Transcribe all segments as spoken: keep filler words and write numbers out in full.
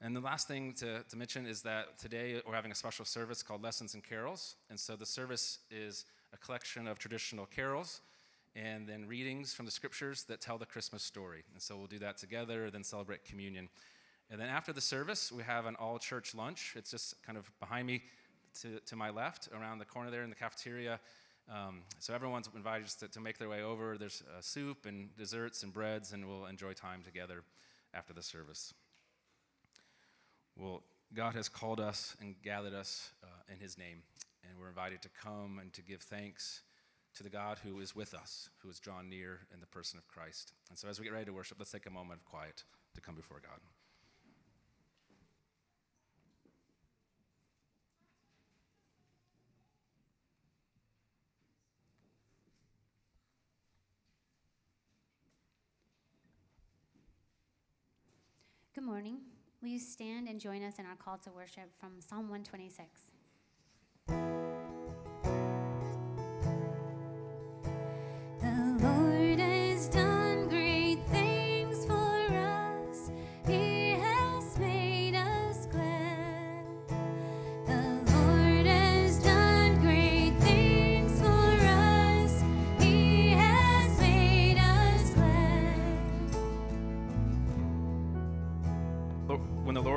And the last thing to, to mention is that today we're having a special service called Lessons and Carols. And so the service is a collection of traditional carols and then readings from the scriptures that tell the Christmas story. And so we'll do that together, then celebrate communion. And then after the service, we have an all-church lunch. It's just kind of behind me to, to my left, around the corner there in the cafeteria. Um, so everyone's invited just to, to make their way over. There's uh, soup and desserts and breads, and we'll enjoy time together after the service. Well, God has called us and gathered us uh, in his name, and we're invited to come and to give thanks to the God who is with us, who is drawn near in the person of Christ. And so as we get ready to worship, let's take a moment of quiet to come before God. Good morning. Will you stand and join us in our call to worship from Psalm one twenty-six?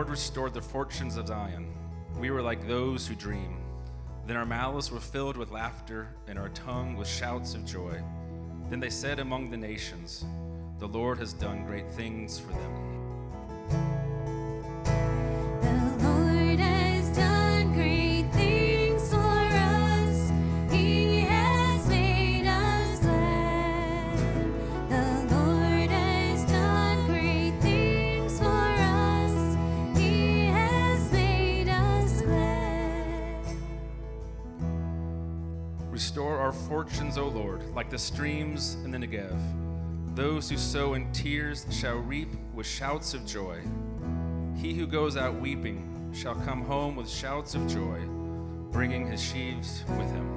Restored the fortunes of Zion. We were like those who dream. Then our mouths were filled with laughter and our tongue with shouts of joy. Then they said among the nations, "The Lord has done great things for them." Fortunes, O Lord, like the streams in the Negev. Those who sow in tears shall reap with shouts of joy. He who goes out weeping shall come home with shouts of joy, bringing his sheaves with him.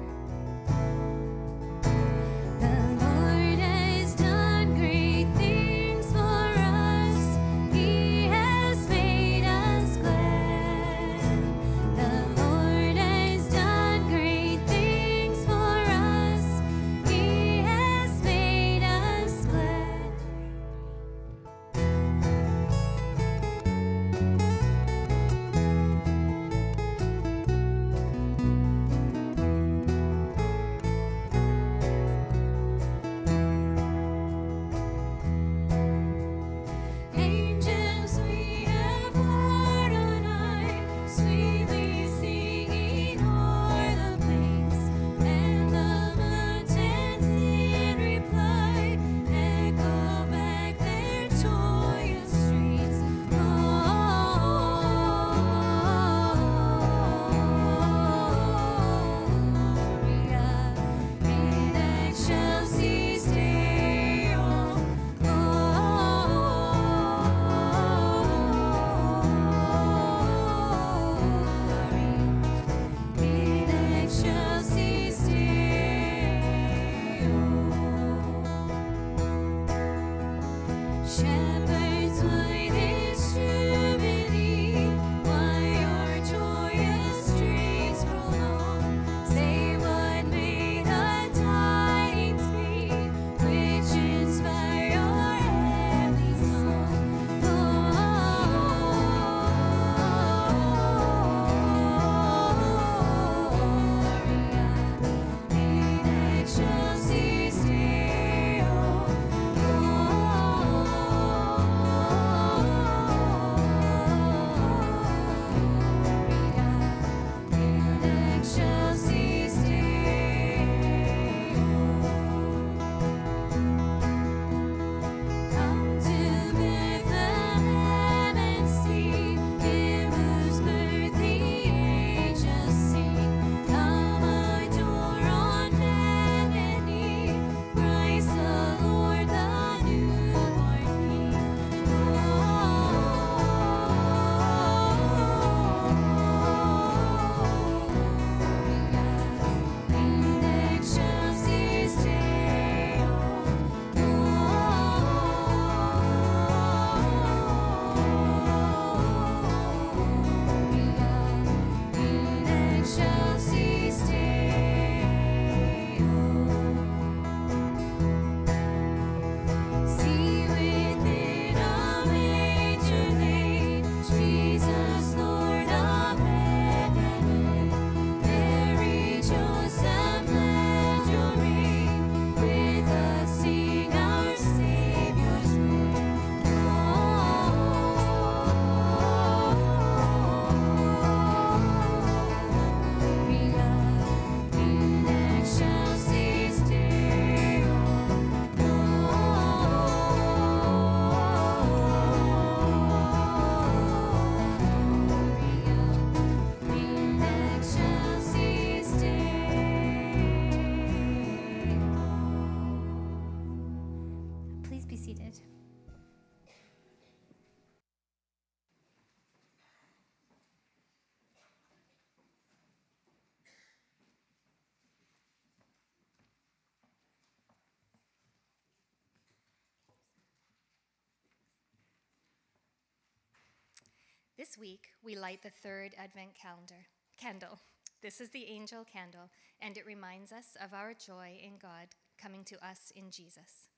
This week, we light the third Advent calendar candle. This is the angel candle, and it reminds us of our joy in God coming to us in Jesus.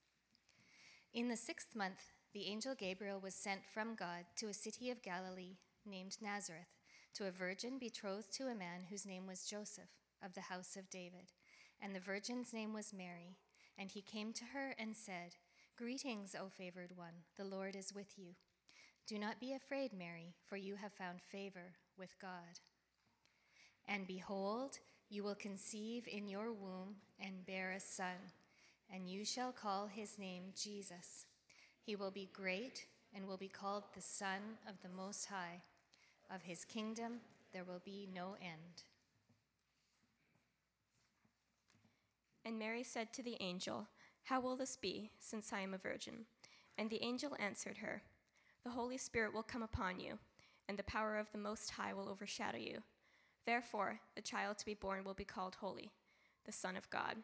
In the sixth month, the angel Gabriel was sent from God to a city of Galilee named Nazareth, to a virgin betrothed to a man whose name was Joseph, of the house of David. And the virgin's name was Mary. And he came to her and said, "Greetings, O favored one, the Lord is with you. Do not be afraid, Mary, for you have found favor with God. And behold, you will conceive in your womb and bear a son, and you shall call his name Jesus. He will be great and will be called the Son of the Most High. Of his kingdom there will be no end." And Mary said to the angel, "How will this be, since I am a virgin?" And the angel answered her, "The Holy Spirit will come upon you, and the power of the Most High will overshadow you. Therefore, the child to be born will be called Holy, the Son of God."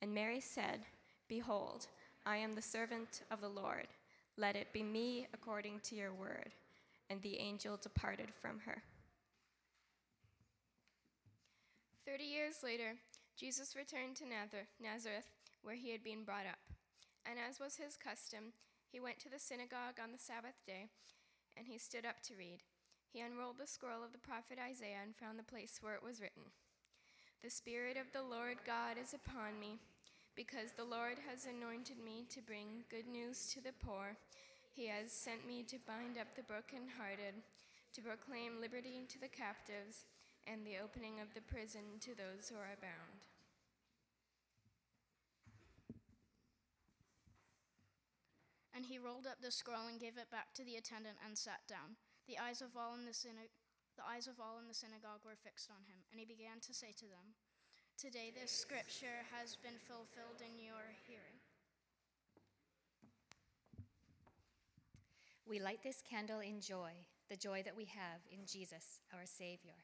And Mary said, "Behold, I am the servant of the Lord. Let it be me according to your word." And the angel departed from her. Thirty years later, Jesus returned to Nazareth, where he had been brought up. And as was his custom, he went to the synagogue on the Sabbath day, and he stood up to read. He unrolled the scroll of the prophet Isaiah and found the place where it was written, "The Spirit of the Lord God is upon me, because the Lord has anointed me to bring good news to the poor. He has sent me to bind up the brokenhearted, to proclaim liberty to the captives, and the opening of the prison to those who are bound." And he rolled up the scroll and gave it back to the attendant and sat down. The eyes of all in the synagogue, the eyes of all in the synagogue were fixed on him, and he began to say to them, "Today this scripture has been fulfilled in your hearing." We light this candle in joy, the joy that we have in Jesus, our Savior.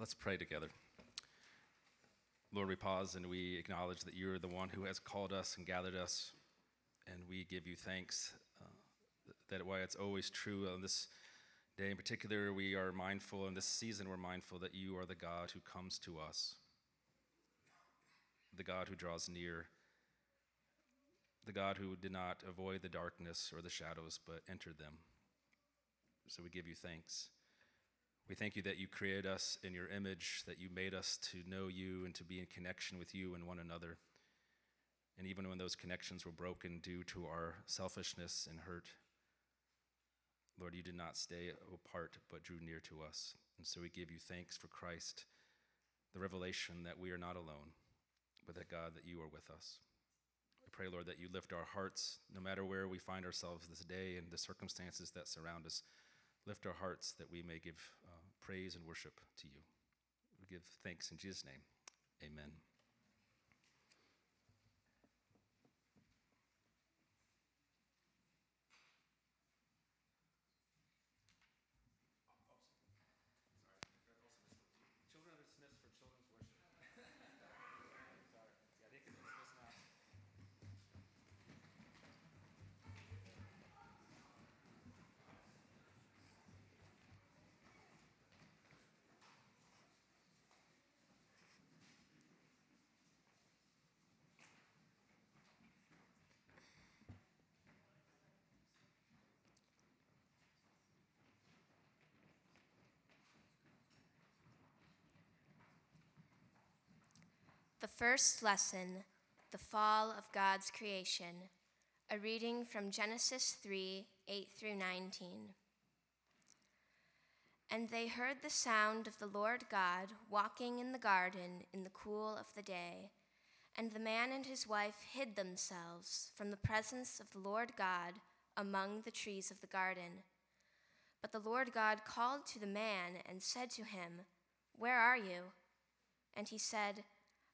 Let's pray together. Lord, we pause and we acknowledge that you are the one who has called us and gathered us, and we give you thanks uh, that why it's always true on this day in particular, we are mindful, in this season we're mindful that you are the God who comes to us, the God who draws near, the God who did not avoid the darkness or the shadows but entered them. So we give you thanks. We thank you that you created us in your image, that you made us to know you and to be in connection with you and one another. And even when those connections were broken due to our selfishness and hurt, Lord, you did not stay apart but drew near to us. And so we give you thanks for Christ, the revelation that we are not alone, but that God, that you are with us. I pray, Lord, that you lift our hearts no matter where we find ourselves this day and the circumstances that surround us. Lift our hearts that we may give uh, praise and worship to you. We give thanks in Jesus' name. Amen. Children are dismissed for children's worship. Yeah, they can dismiss now. The First Lesson, The Fall of God's Creation, a reading from Genesis three, eight through nineteen. And they heard the sound of the Lord God walking in the garden in the cool of the day, and the man and his wife hid themselves from the presence of the Lord God among the trees of the garden. But the Lord God called to the man and said to him, "Where are you?" And he said,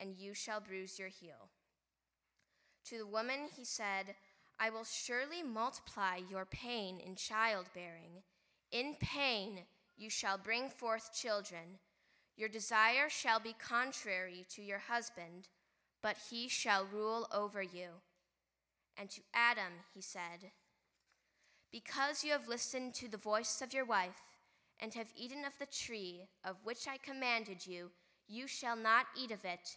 and you shall bruise your heel." To the woman he said, "I will surely multiply your pain in childbearing. In pain you shall bring forth children. Your desire shall be contrary to your husband, but he shall rule over you." And to Adam he said, "Because you have listened to the voice of your wife and have eaten of the tree of which I commanded you, you shall not eat of it.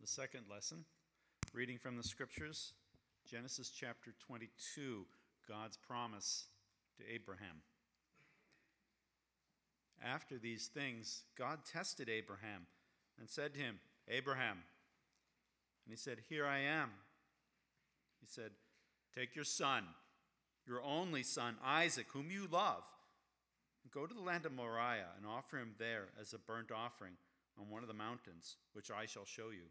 The second lesson, reading from the scriptures, Genesis chapter twenty-two, God's promise to Abraham. After these things, God tested Abraham and said to him, "Abraham." And he said, "Here I am." He said, "Take your son, your only son, Isaac, whom you love, and go to the land of Moriah and offer him there as a burnt offering on one of the mountains, which I shall show you."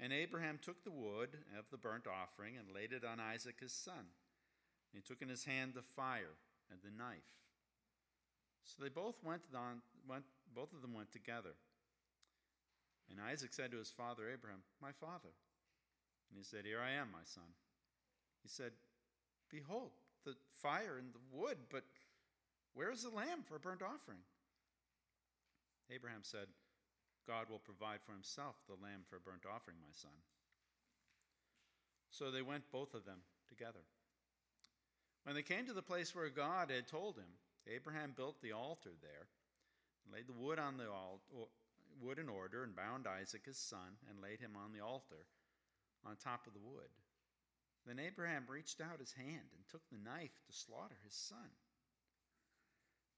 And Abraham took the wood of the burnt offering and laid it on Isaac his son. He took in his hand the fire and the knife. So they both went on, went, both of them went together. And Isaac said to his father Abraham, "My father." And he said, "Here I am, my son." He said, "Behold, the fire and the wood, but where is the lamb for a burnt offering?" Abraham said, "God will provide for himself the lamb for a burnt offering, my son." So they went, both of them, together. When they came to the place where God had told him, Abraham built the altar there, and laid the wood on the al- wood in order, and bound Isaac his son, and laid him on the altar on top of the wood. Then Abraham reached out his hand and took the knife to slaughter his son.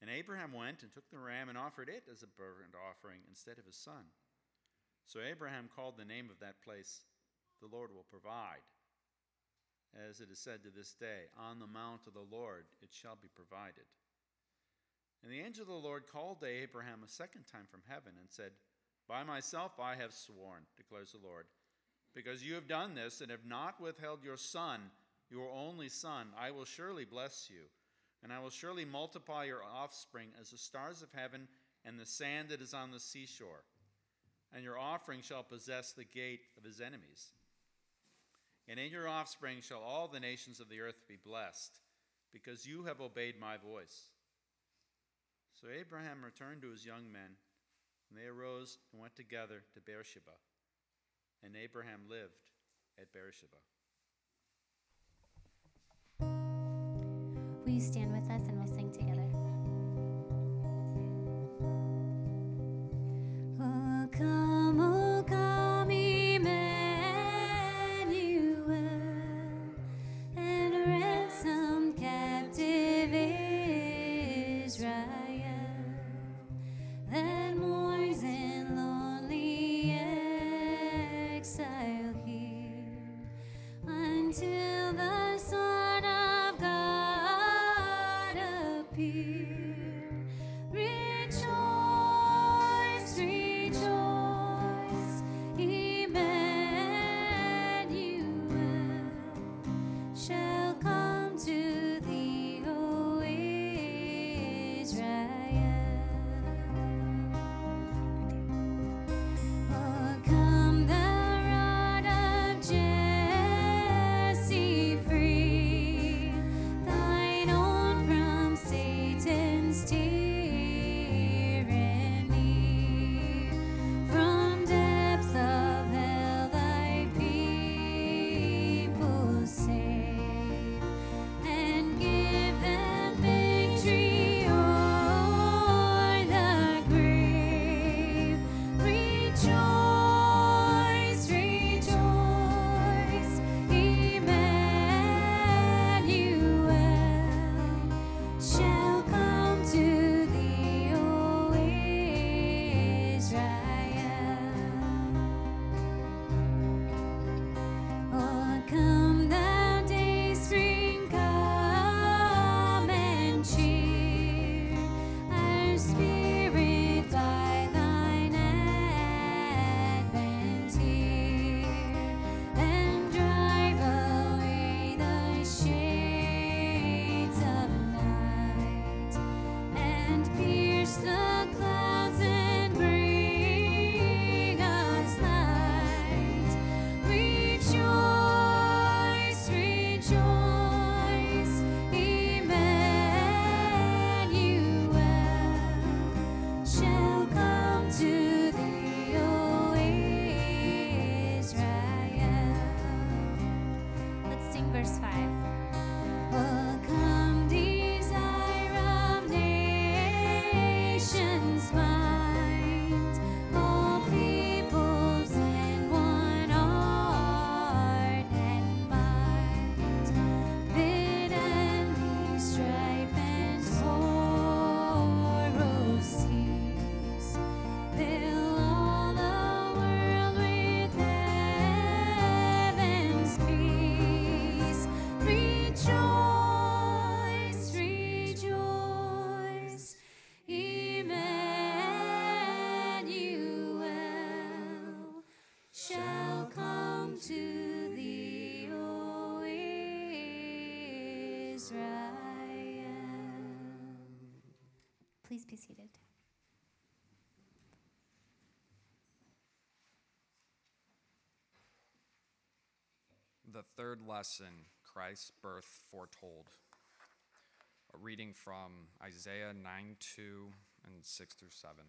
And Abraham went and took the ram and offered it as a burnt offering instead of his son. So Abraham called the name of that place, "The Lord Will Provide." As it is said to this day, "On the mount of the Lord it shall be provided." And the angel of the Lord called to Abraham a second time from heaven and said, "By myself I have sworn, declares the Lord, because you have done this and have not withheld your son, your only son, I will surely bless you. And I will surely multiply your offspring as the stars of heaven and the sand that is on the seashore. And your offspring shall possess the gate of his enemies. And in your offspring shall all the nations of the earth be blessed, because you have obeyed my voice." So Abraham returned to his young men, and they arose and went together to Beersheba. And Abraham lived at Beersheba. Will you stand with us and we'll sing together? Oh, come, oh, come, Emmanuel, and ransom captive Israel that mourns in lonely exile here until the Son of God appear. Rejoice, rejoice, Emmanuel shall come to thee, O Israel. Oh, come the rod of Jesse free, tyranny, from depths of hell thy people save, and give them victory o'er the grave. Rejoice, rejoice, Emmanuel shall come to Please be seated. The third lesson, Christ's birth foretold. A reading from Isaiah nine two and six through seven.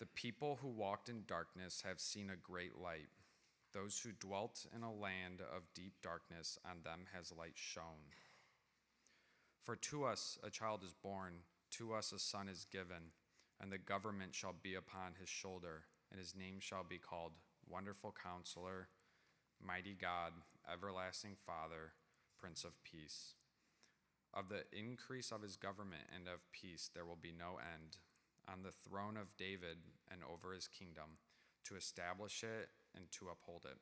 The people who walked in darkness have seen a great light. Those who dwelt in a land of deep darkness, on them has light shone. For to us a child is born, to us a son is given, and the government shall be upon his shoulder, and his name shall be called Wonderful Counselor, Mighty God, Everlasting Father, Prince of Peace. Of the increase of his government and of peace there will be no end, on the throne of David and over his kingdom, to establish it and to uphold it,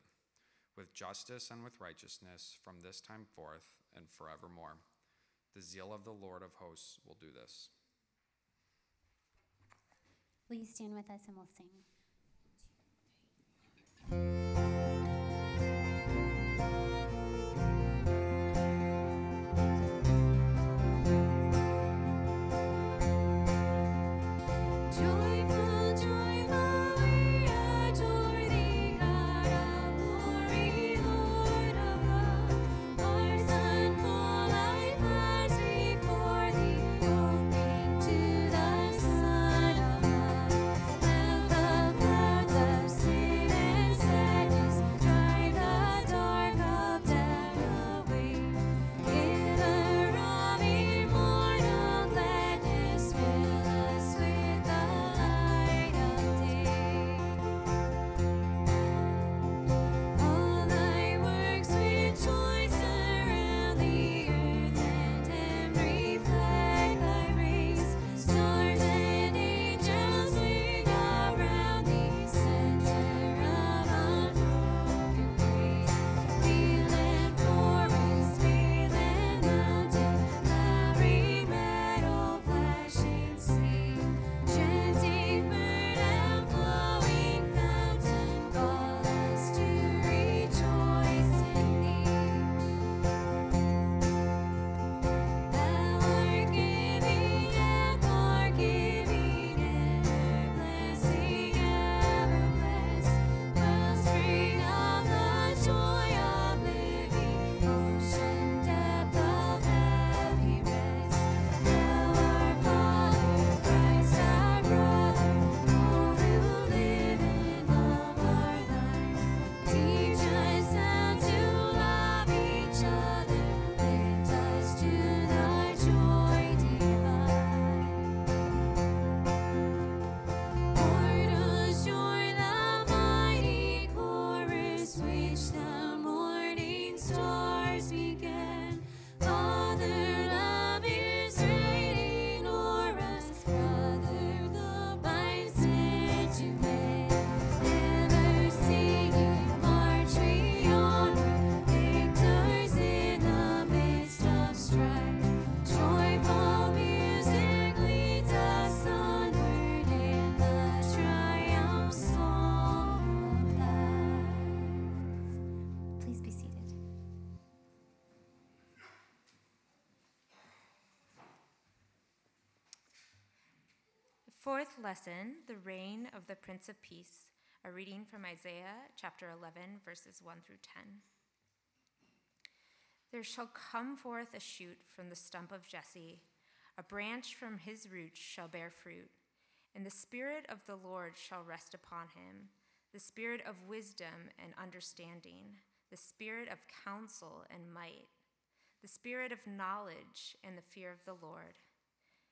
with justice and with righteousness from this time forth and forevermore. The zeal of the Lord of hosts will do this. Will you stand with us and we'll sing? Lesson, the reign of the Prince of Peace, a reading from Isaiah chapter eleven, verses one through ten. There shall come forth a shoot from the stump of Jesse, a branch from his roots shall bear fruit, and the Spirit of the Lord shall rest upon him, the Spirit of wisdom and understanding, the Spirit of counsel and might, the Spirit of knowledge and the fear of the Lord.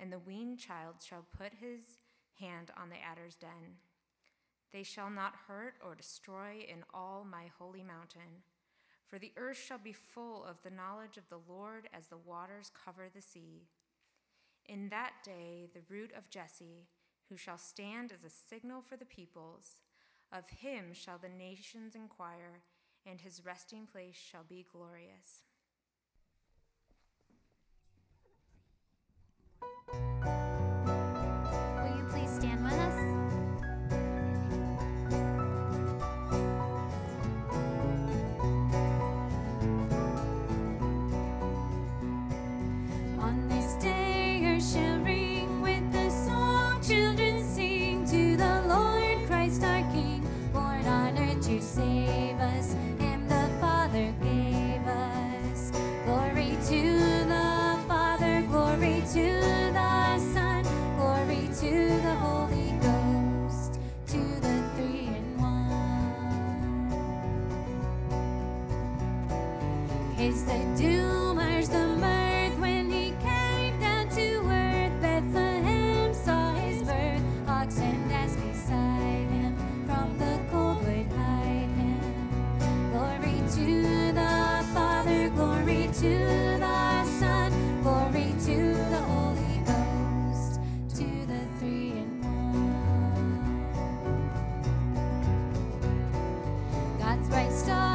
and the weaned child shall put his hand on the adder's den. They shall not hurt or destroy in all my holy mountain. For the earth shall be full of the knowledge of the Lord as the waters cover the sea. In that day, the root of Jesse, who shall stand as a signal for the peoples, of him shall the nations inquire, and his resting place shall be glorious. Will you please stand with us? Is the doomers the mirth when he came down to earth? Bethlehem saw his birth, ox and ass beside him, from the cold would hide him. Glory to the Father, glory to the Son, glory to the Holy Ghost, to the three in one. God's bright star.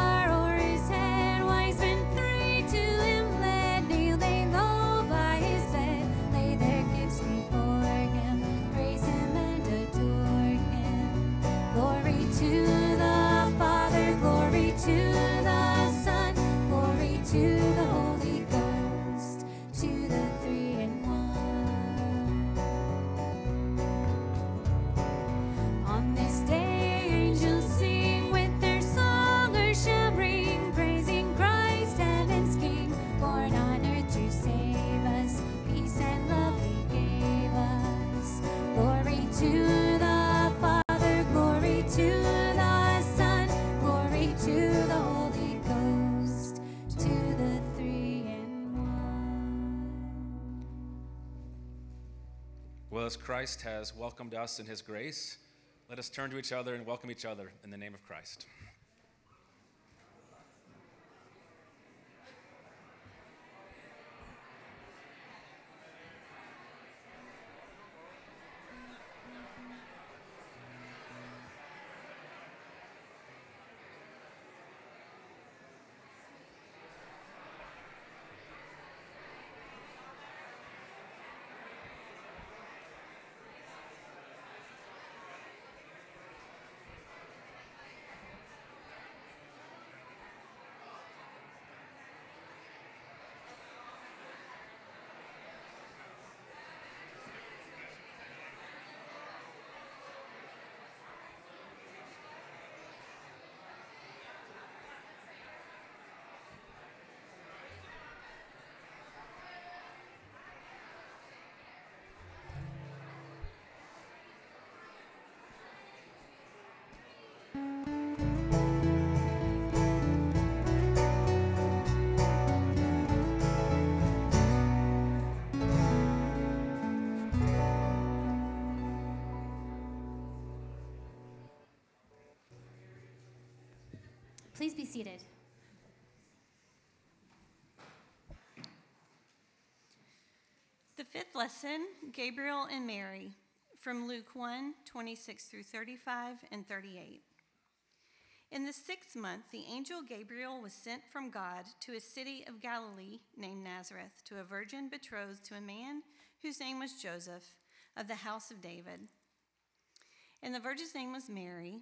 As Christ has welcomed us in his grace, let us turn to each other and welcome each other in the name of Christ. Please be seated. The fifth lesson, Gabriel and Mary, from Luke one, twenty-six through thirty-five and thirty-eight. In the sixth month, the angel Gabriel was sent from God to a city of Galilee named Nazareth, to a virgin betrothed to a man whose name was Joseph, of the house of David. And the virgin's name was Mary.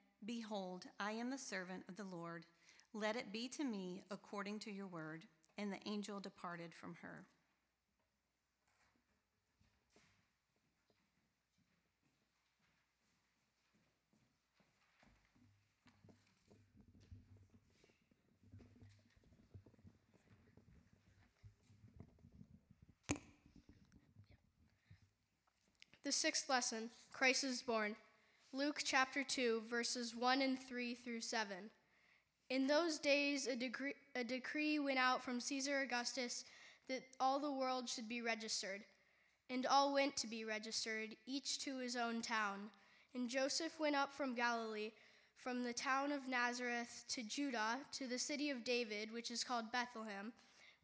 "Behold, I am the servant of the Lord. Let it be to me according to your word." And the angel departed from her. The sixth lesson, Christ is born. Luke chapter two, verses one and three through seven. In those days a decree, a decree went out from Caesar Augustus that all the world should be registered. And all went to be registered, each to his own town. And Joseph went up from Galilee, from the town of Nazareth to Judah, to the city of David, which is called Bethlehem,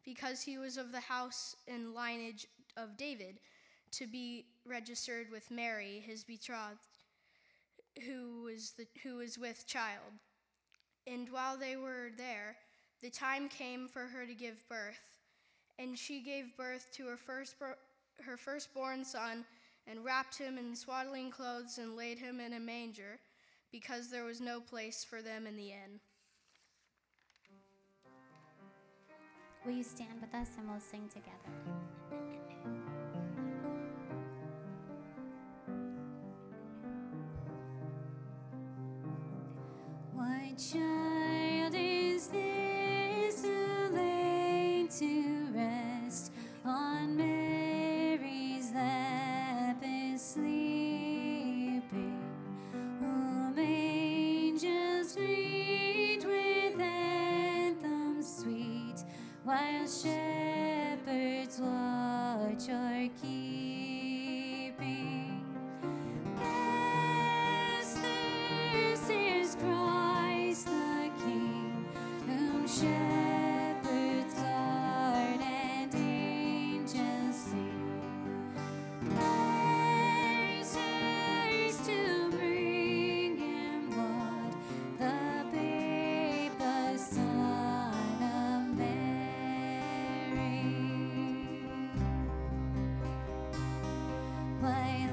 because he was of the house and lineage of David, to be registered with Mary, his betrothed, who was the, who was with child. And while they were there, the time came for her to give birth. And she gave birth to her first her firstborn son, and wrapped him in swaddling clothes and laid him in a manger, because there was no place for them in the inn. Will you stand with us and we'll sing together? What child is this who laid to rest on Mary's lap is sleeping, whom angels greet with anthems sweet, while shepherds watch or keep? Why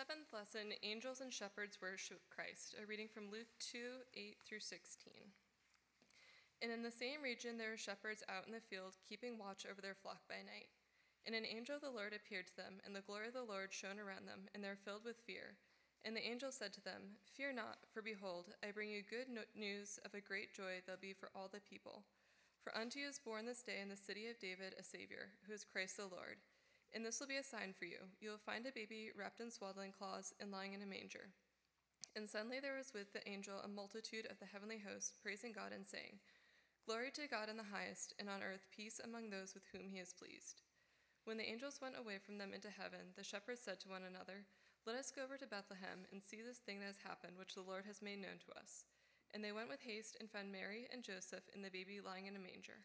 seventh lesson, Angels and Shepherds Worship Christ, a reading from Luke two, eight through sixteen. And in the same region there were shepherds out in the field, keeping watch over their flock by night. And an angel of the Lord appeared to them, and the glory of the Lord shone around them, and they were filled with fear. And the angel said to them, "Fear not, for behold, I bring you good no- news of a great joy that will be for all the people. For unto you is born this day in the city of David a Savior, who is Christ the Lord. And this will be a sign for you. You will find a baby wrapped in swaddling cloths and lying in a manger." And suddenly there was with the angel a multitude of the heavenly host, praising God and saying, "Glory to God in the highest, and on earth peace among those with whom he is pleased." When the angels went away from them into heaven, the shepherds said to one another, "Let us go over to Bethlehem and see this thing that has happened, which the Lord has made known to us." And they went with haste and found Mary and Joseph and the baby lying in a manger.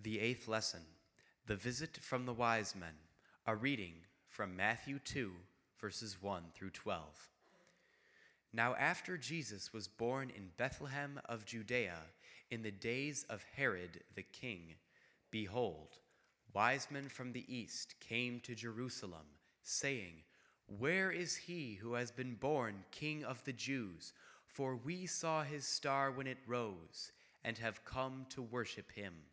The eighth lesson, the visit from the wise men, a reading from Matthew two, verses one through twelve. Now after Jesus was born in Bethlehem of Judea, in the days of Herod the king, behold, wise men from the east came to Jerusalem, saying, "Where is he who has been born King of the Jews? For we saw his star when it rose, and have come to worship him."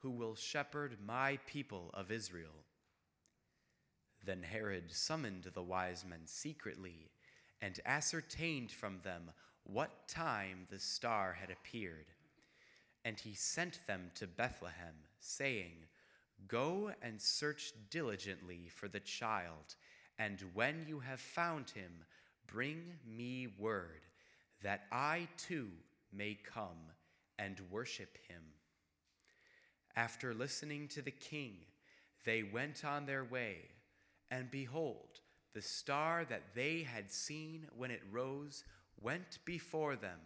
who will shepherd my people of Israel." Then Herod summoned the wise men secretly and ascertained from them what time the star had appeared. And he sent them to Bethlehem, saying, Go and search diligently for the child, and when you have found him, bring me word, that I too may come and worship him. After listening to the king, they went on their way, and behold, the star that they had seen when it rose went before them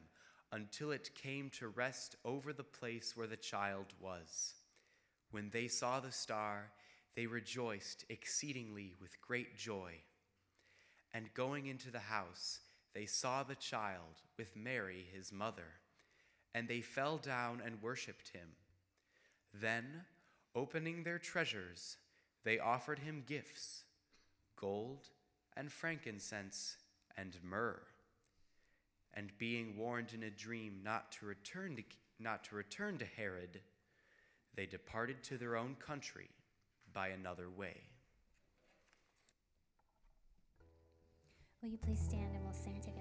until it came to rest over the place where the child was. When they saw the star, they rejoiced exceedingly with great joy. And going into the house, they saw the child with Mary his mother, and they fell down and worshipped him. Then, opening their treasures, they offered him gifts, gold and frankincense and myrrh. And being warned in a dream not to return to, not to return to Herod, they departed to their own country by another way. Will you please stand and we'll sing together?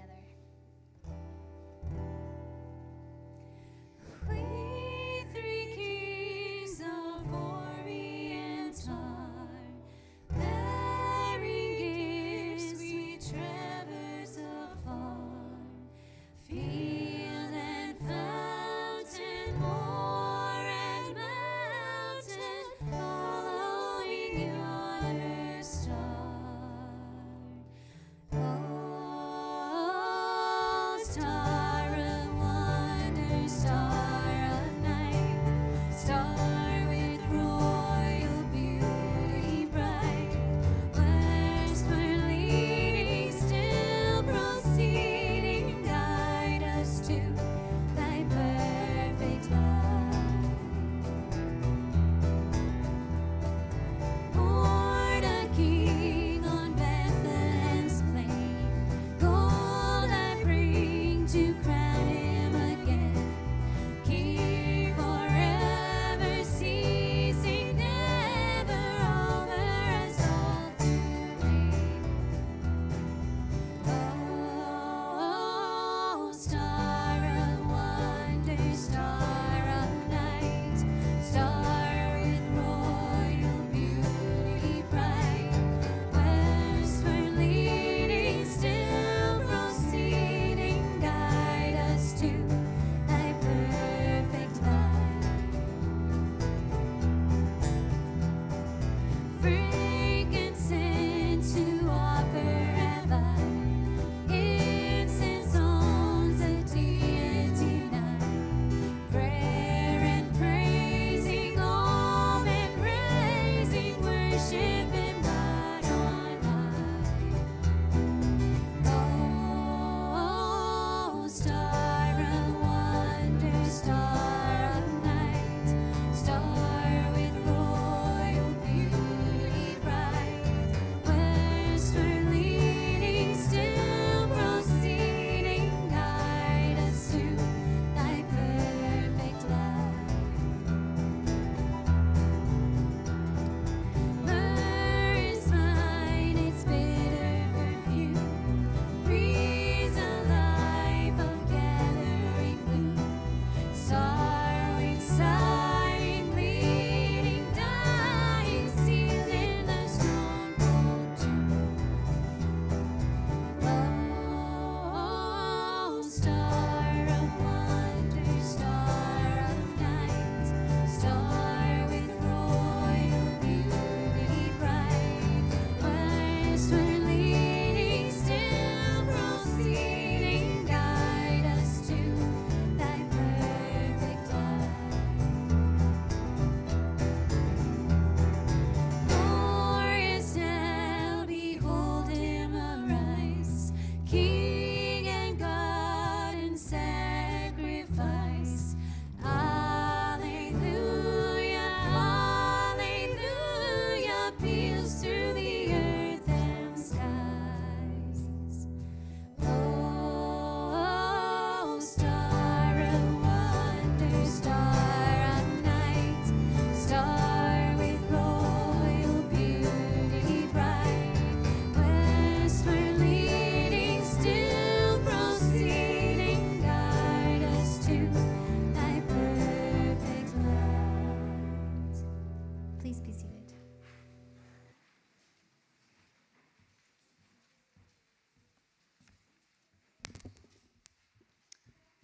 be seated.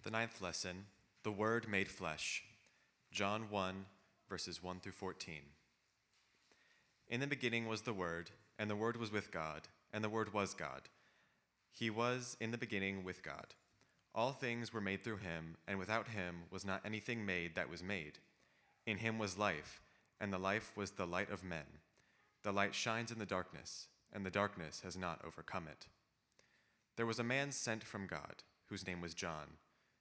The ninth lesson, the Word made flesh. John one, verses one through fourteen. In the beginning was the Word, and the Word was with God, and the Word was God. He was in the beginning with God. All things were made through him, and without him was not anything made that was made. In him was life, and the life was the light of men. The light shines in the darkness, and the darkness has not overcome it. There was a man sent from God, whose name was John.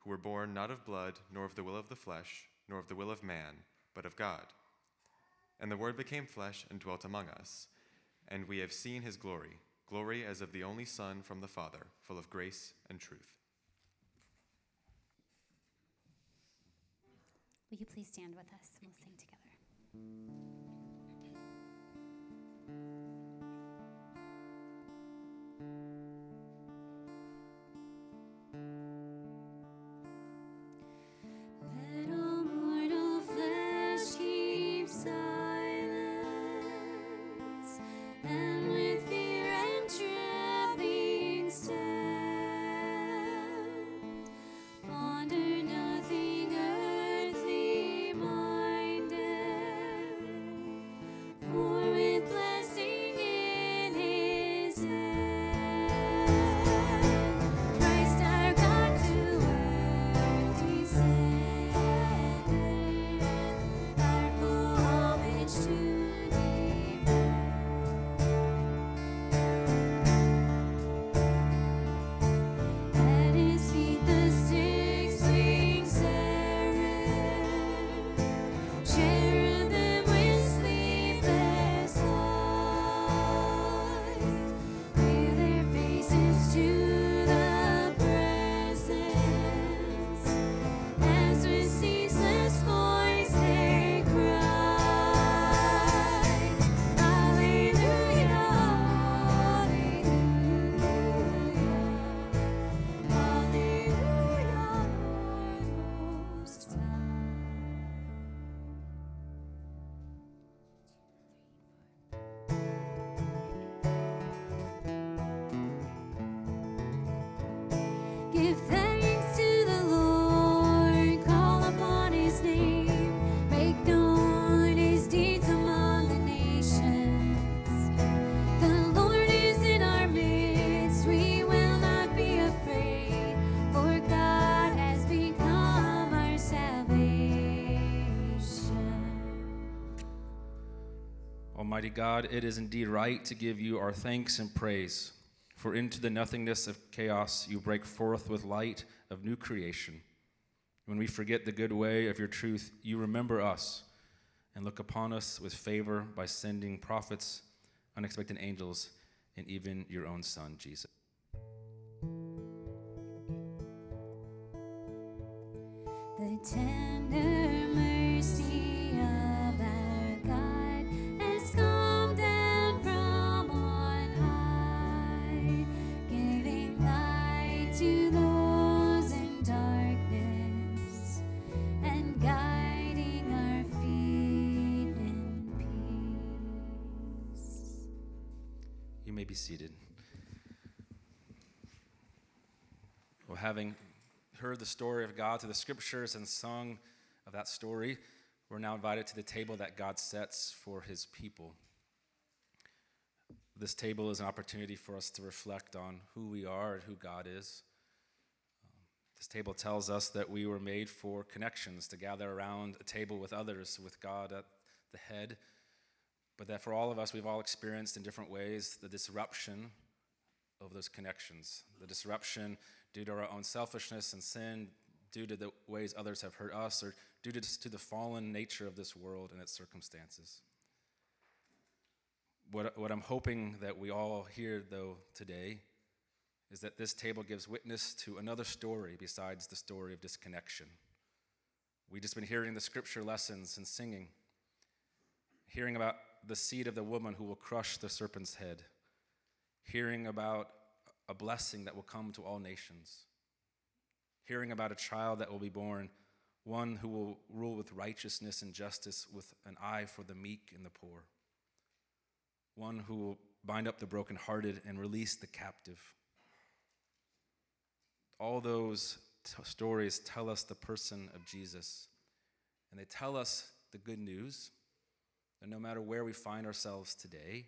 who were born not of blood, nor of the will of the flesh, nor of the will of man, but of God. And the Word became flesh and dwelt among us, and we have seen his glory, glory as of the only Son from the Father, full of grace and truth. Will you please stand with us and we'll sing together? Almighty God, it is indeed right to give you our thanks and praise, for into the nothingness of chaos you break forth with light of new creation. When we forget the good way of your truth, you remember us and look upon us with favor by sending prophets, unexpected angels, and even your own Son, Jesus. The tender mercy of our God be seated. Well, having heard the story of God through the scriptures and sung of that story, we're now invited to the table that God sets for his people. This table is an opportunity for us to reflect on who we are and who God is. Um, this table tells us that we were made for connections, to gather around a table with others, with God at the head. But that for all of us, we've all experienced in different ways the disruption of those connections, the disruption due to our own selfishness and sin, due to the ways others have hurt us, or due to the fallen nature of this world and its circumstances. What, what I'm hoping that we all hear, though, today is that this table gives witness to another story besides the story of disconnection. We've just been hearing the scripture lessons and singing, hearing about the seed of the woman who will crush the serpent's head, hearing about a blessing that will come to all nations, hearing about a child that will be born, one who will rule with righteousness and justice with an eye for the meek and the poor, one who will bind up the brokenhearted and release the captive. All those t- stories tell us the person of Jesus, and they tell us the good news that no matter where we find ourselves today,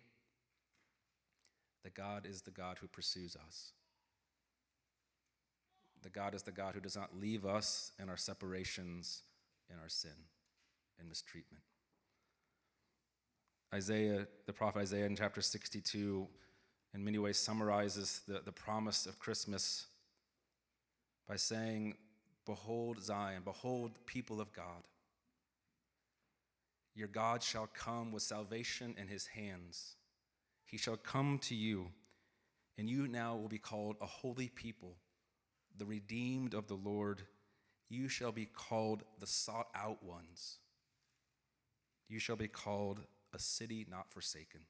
that God is the God who pursues us. That God is the God who does not leave us in our separations, in our sin and mistreatment. Isaiah, the prophet Isaiah in chapter sixty-two, in many ways summarizes the, the promise of Christmas by saying, "Behold Zion, behold people of God. Your God shall come with salvation in his hands. He shall come to you, and you now will be called a holy people, the redeemed of the Lord. You shall be called the sought-out ones. You shall be called a city not forsaken."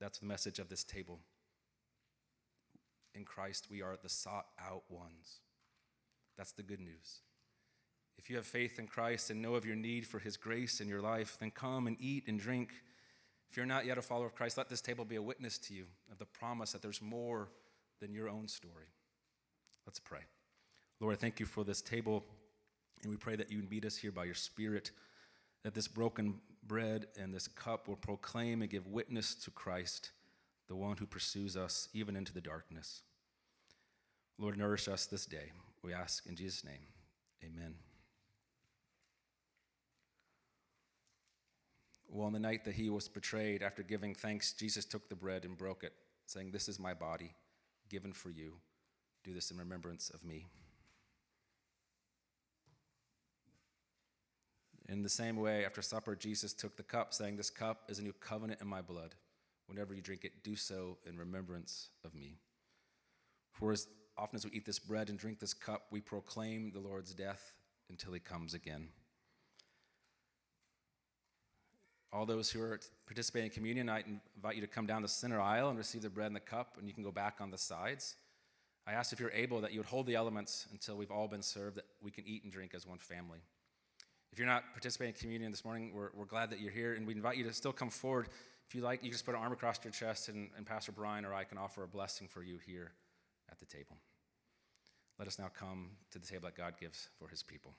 That's the message of this table. In Christ, we are the sought-out ones. That's the good news. If you have faith in Christ and know of your need for his grace in your life, then come and eat and drink. If you're not yet a follower of Christ, let this table be a witness to you of the promise that there's more than your own story. Let's pray. Lord, I thank you for this table, and we pray that you meet us here by your Spirit, that this broken bread and this cup will proclaim and give witness to Christ, the one who pursues us even into the darkness. Lord, nourish us this day, we ask in Jesus' name. Amen. Well, on the night that he was betrayed, after giving thanks, Jesus took the bread and broke it, saying, "This is my body, given for you. Do this in remembrance of me." In the same way, after supper, Jesus took the cup, saying, "This cup is a new covenant in my blood. Whenever you drink it, do so in remembrance of me." For as often as we eat this bread and drink this cup, we proclaim the Lord's death until he comes again. All those who are participating in communion, I invite you to come down the center aisle and receive the bread and the cup, and you can go back on the sides. I ask, if you're able, that you would hold the elements until we've all been served, that we can eat and drink as one family. If you're not participating in communion this morning, we're, we're glad that you're here, and we invite you to still come forward. If you like, you can just put an arm across your chest, and, and Pastor Brian or I can offer a blessing for you here at the table. Let us now come to the table that God gives for his people.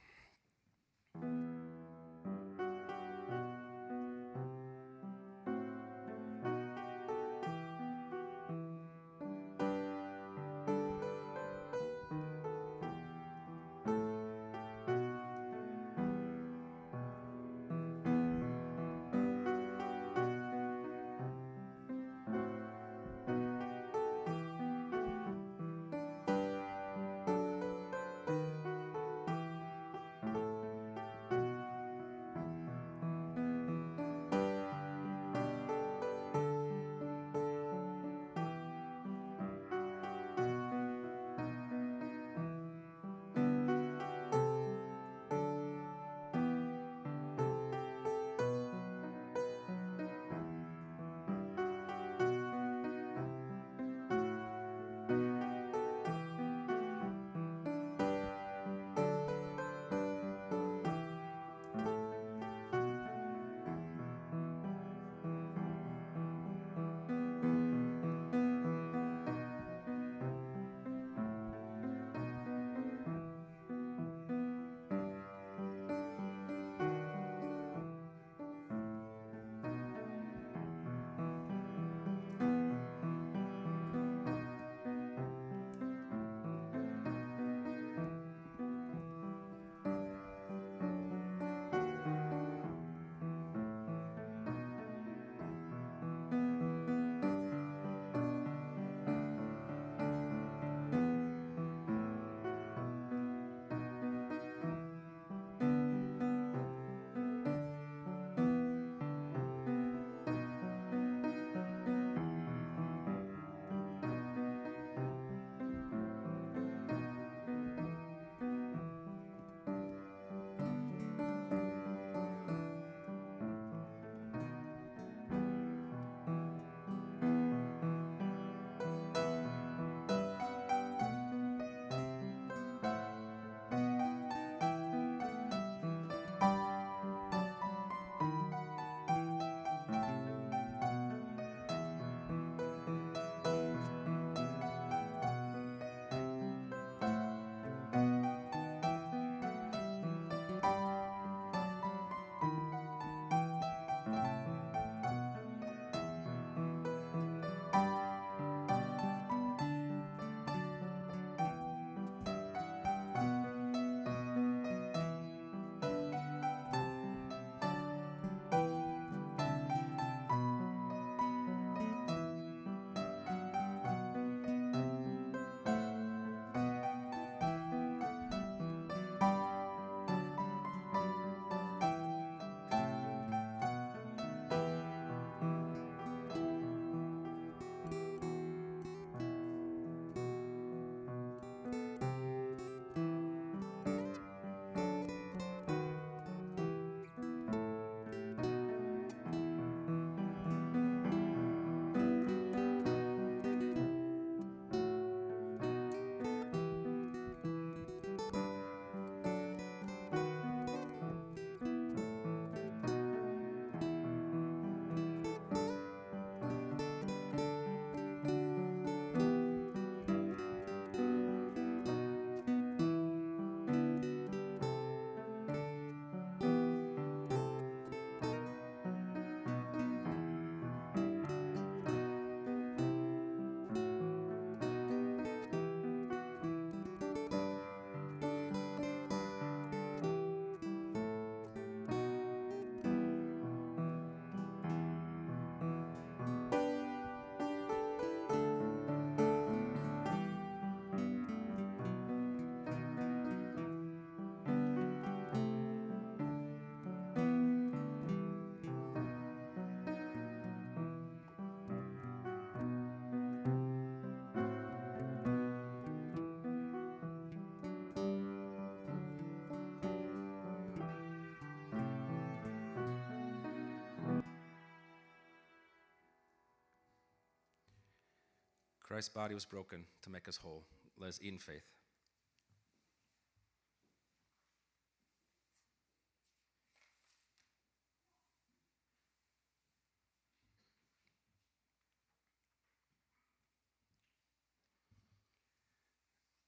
Christ's body was broken to make us whole. Let us eat in faith.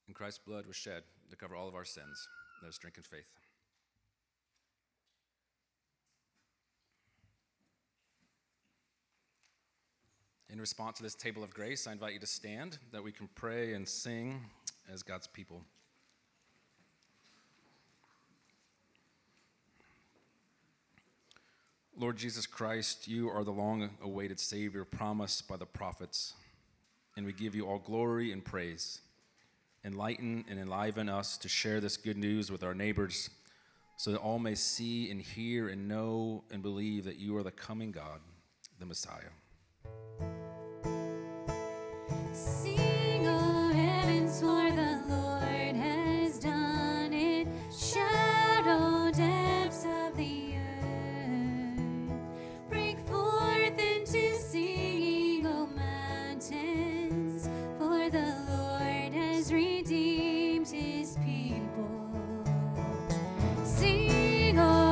And Christ's blood was shed to cover all of our sins. Let us drink in faith. In response to this table of grace, I invite you to stand that we can pray and sing as God's people. Lord Jesus Christ, you are the long-awaited Savior promised by the prophets, and we give you all glory and praise. Enlighten and enliven us to share this good news with our neighbors so that all may see and hear and know and believe that you are the coming God, the Messiah. Sing, O heavens, for the Lord has done it. Shout, O depths of the earth. Break forth into singing, O mountains, for the Lord has redeemed his people. Sing, O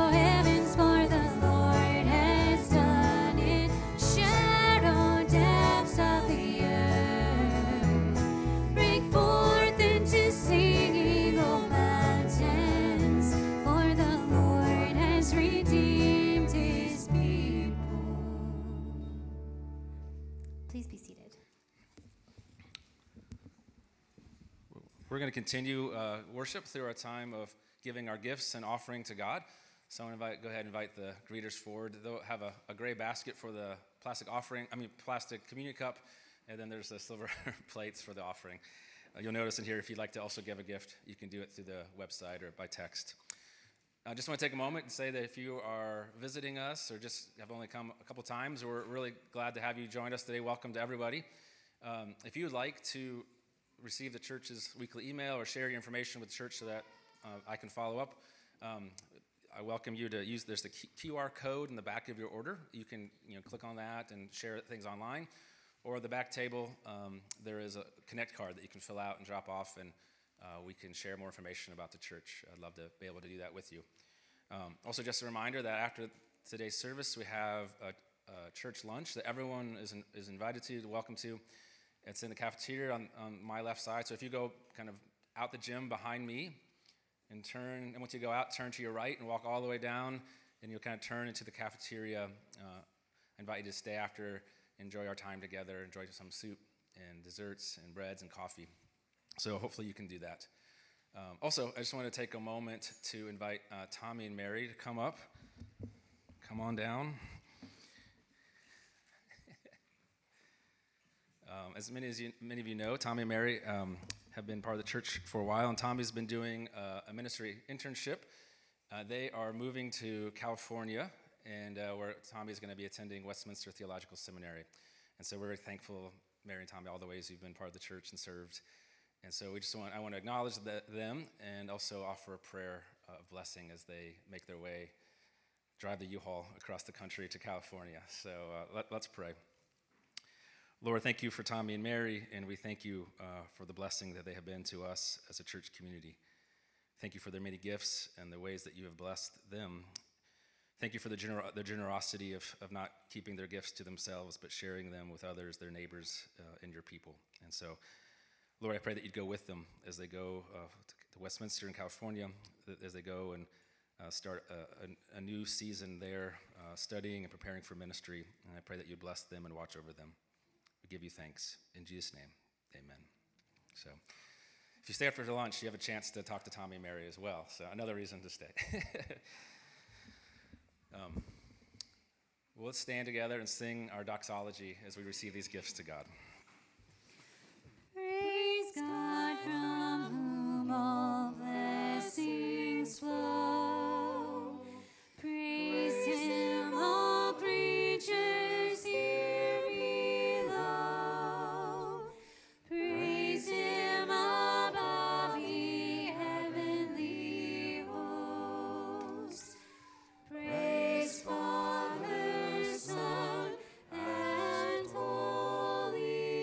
We're going to continue uh, worship through our time of giving our gifts and offering to God. So I'm going to invite, go ahead and invite the greeters forward. They'll have a, a gray basket for the plastic offering, I mean plastic communion cup, and then there's the silver plates for the offering. Uh, you'll notice in here if you'd like to also give a gift, you can do it through the website or by text. I just want to take a moment and say that if you are visiting us or just have only come a couple times, we're really glad to have you join us today. Welcome to everybody. Um, if you would like to receive the church's weekly email or share your information with the church so that uh, I can follow up, Um, I welcome you to use, there's the Q R code in the back of your order. You can you know click on that and share things online. Or at the back table, um, there is a Connect card that you can fill out and drop off, and uh, we can share more information about the church. I'd love to be able to do that with you. Um, also, just a reminder that after today's service, we have a, a church lunch that everyone is, in, is invited to, welcome to. It's in the cafeteria on, on my left side. So if you go kind of out the gym behind me and turn, and once you go out, turn to your right and walk all the way down, and you'll kind of turn into the cafeteria. Uh, I invite you to stay after, enjoy our time together, enjoy some soup and desserts and breads and coffee. So hopefully you can do that. Um, also, I just want to take a moment to invite uh, Tommy and Mary to come up. Come on down. Um, as many as you, many of you know, Tommy and Mary um, have been part of the church for a while, and Tommy's been doing uh, a ministry internship. Uh, they are moving to California, and uh, where Tommy's going to be attending Westminster Theological Seminary. And so we're very thankful, Mary and Tommy, all the ways you've been part of the church and served. And so we just want I want to acknowledge the, them and also offer a prayer of blessing as they make their way, drive the U-Haul across the country to California. So uh, let, let's pray. Lord, thank you for Tommy and Mary, and we thank you uh, for the blessing that they have been to us as a church community. Thank you for their many gifts and the ways that you have blessed them. Thank you for the, gener- the generosity of, of not keeping their gifts to themselves, but sharing them with others, their neighbors, uh, and your people. And so, Lord, I pray that you'd go with them as they go uh, to Westminster in California, as they go and uh, start a, a, a new season there, uh, studying and preparing for ministry. And I pray that you bless them and watch over them. Give you thanks. In Jesus' name, amen. So if you stay after lunch, you have a chance to talk to Tommy and Mary as well. So another reason to stay. um, well, let's stand together and sing our doxology as we receive these gifts to God. Praise God from whom all blessings flow. Praise, Praise him, all creatures. Father, Son, and Holy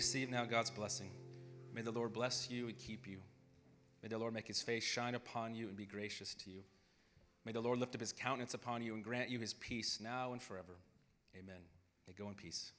receive now God's blessing. May the Lord bless you and keep you. May the Lord make his face shine upon you and be gracious to you. May the Lord lift up his countenance upon you and grant you his peace now and forever. Amen. May go in peace.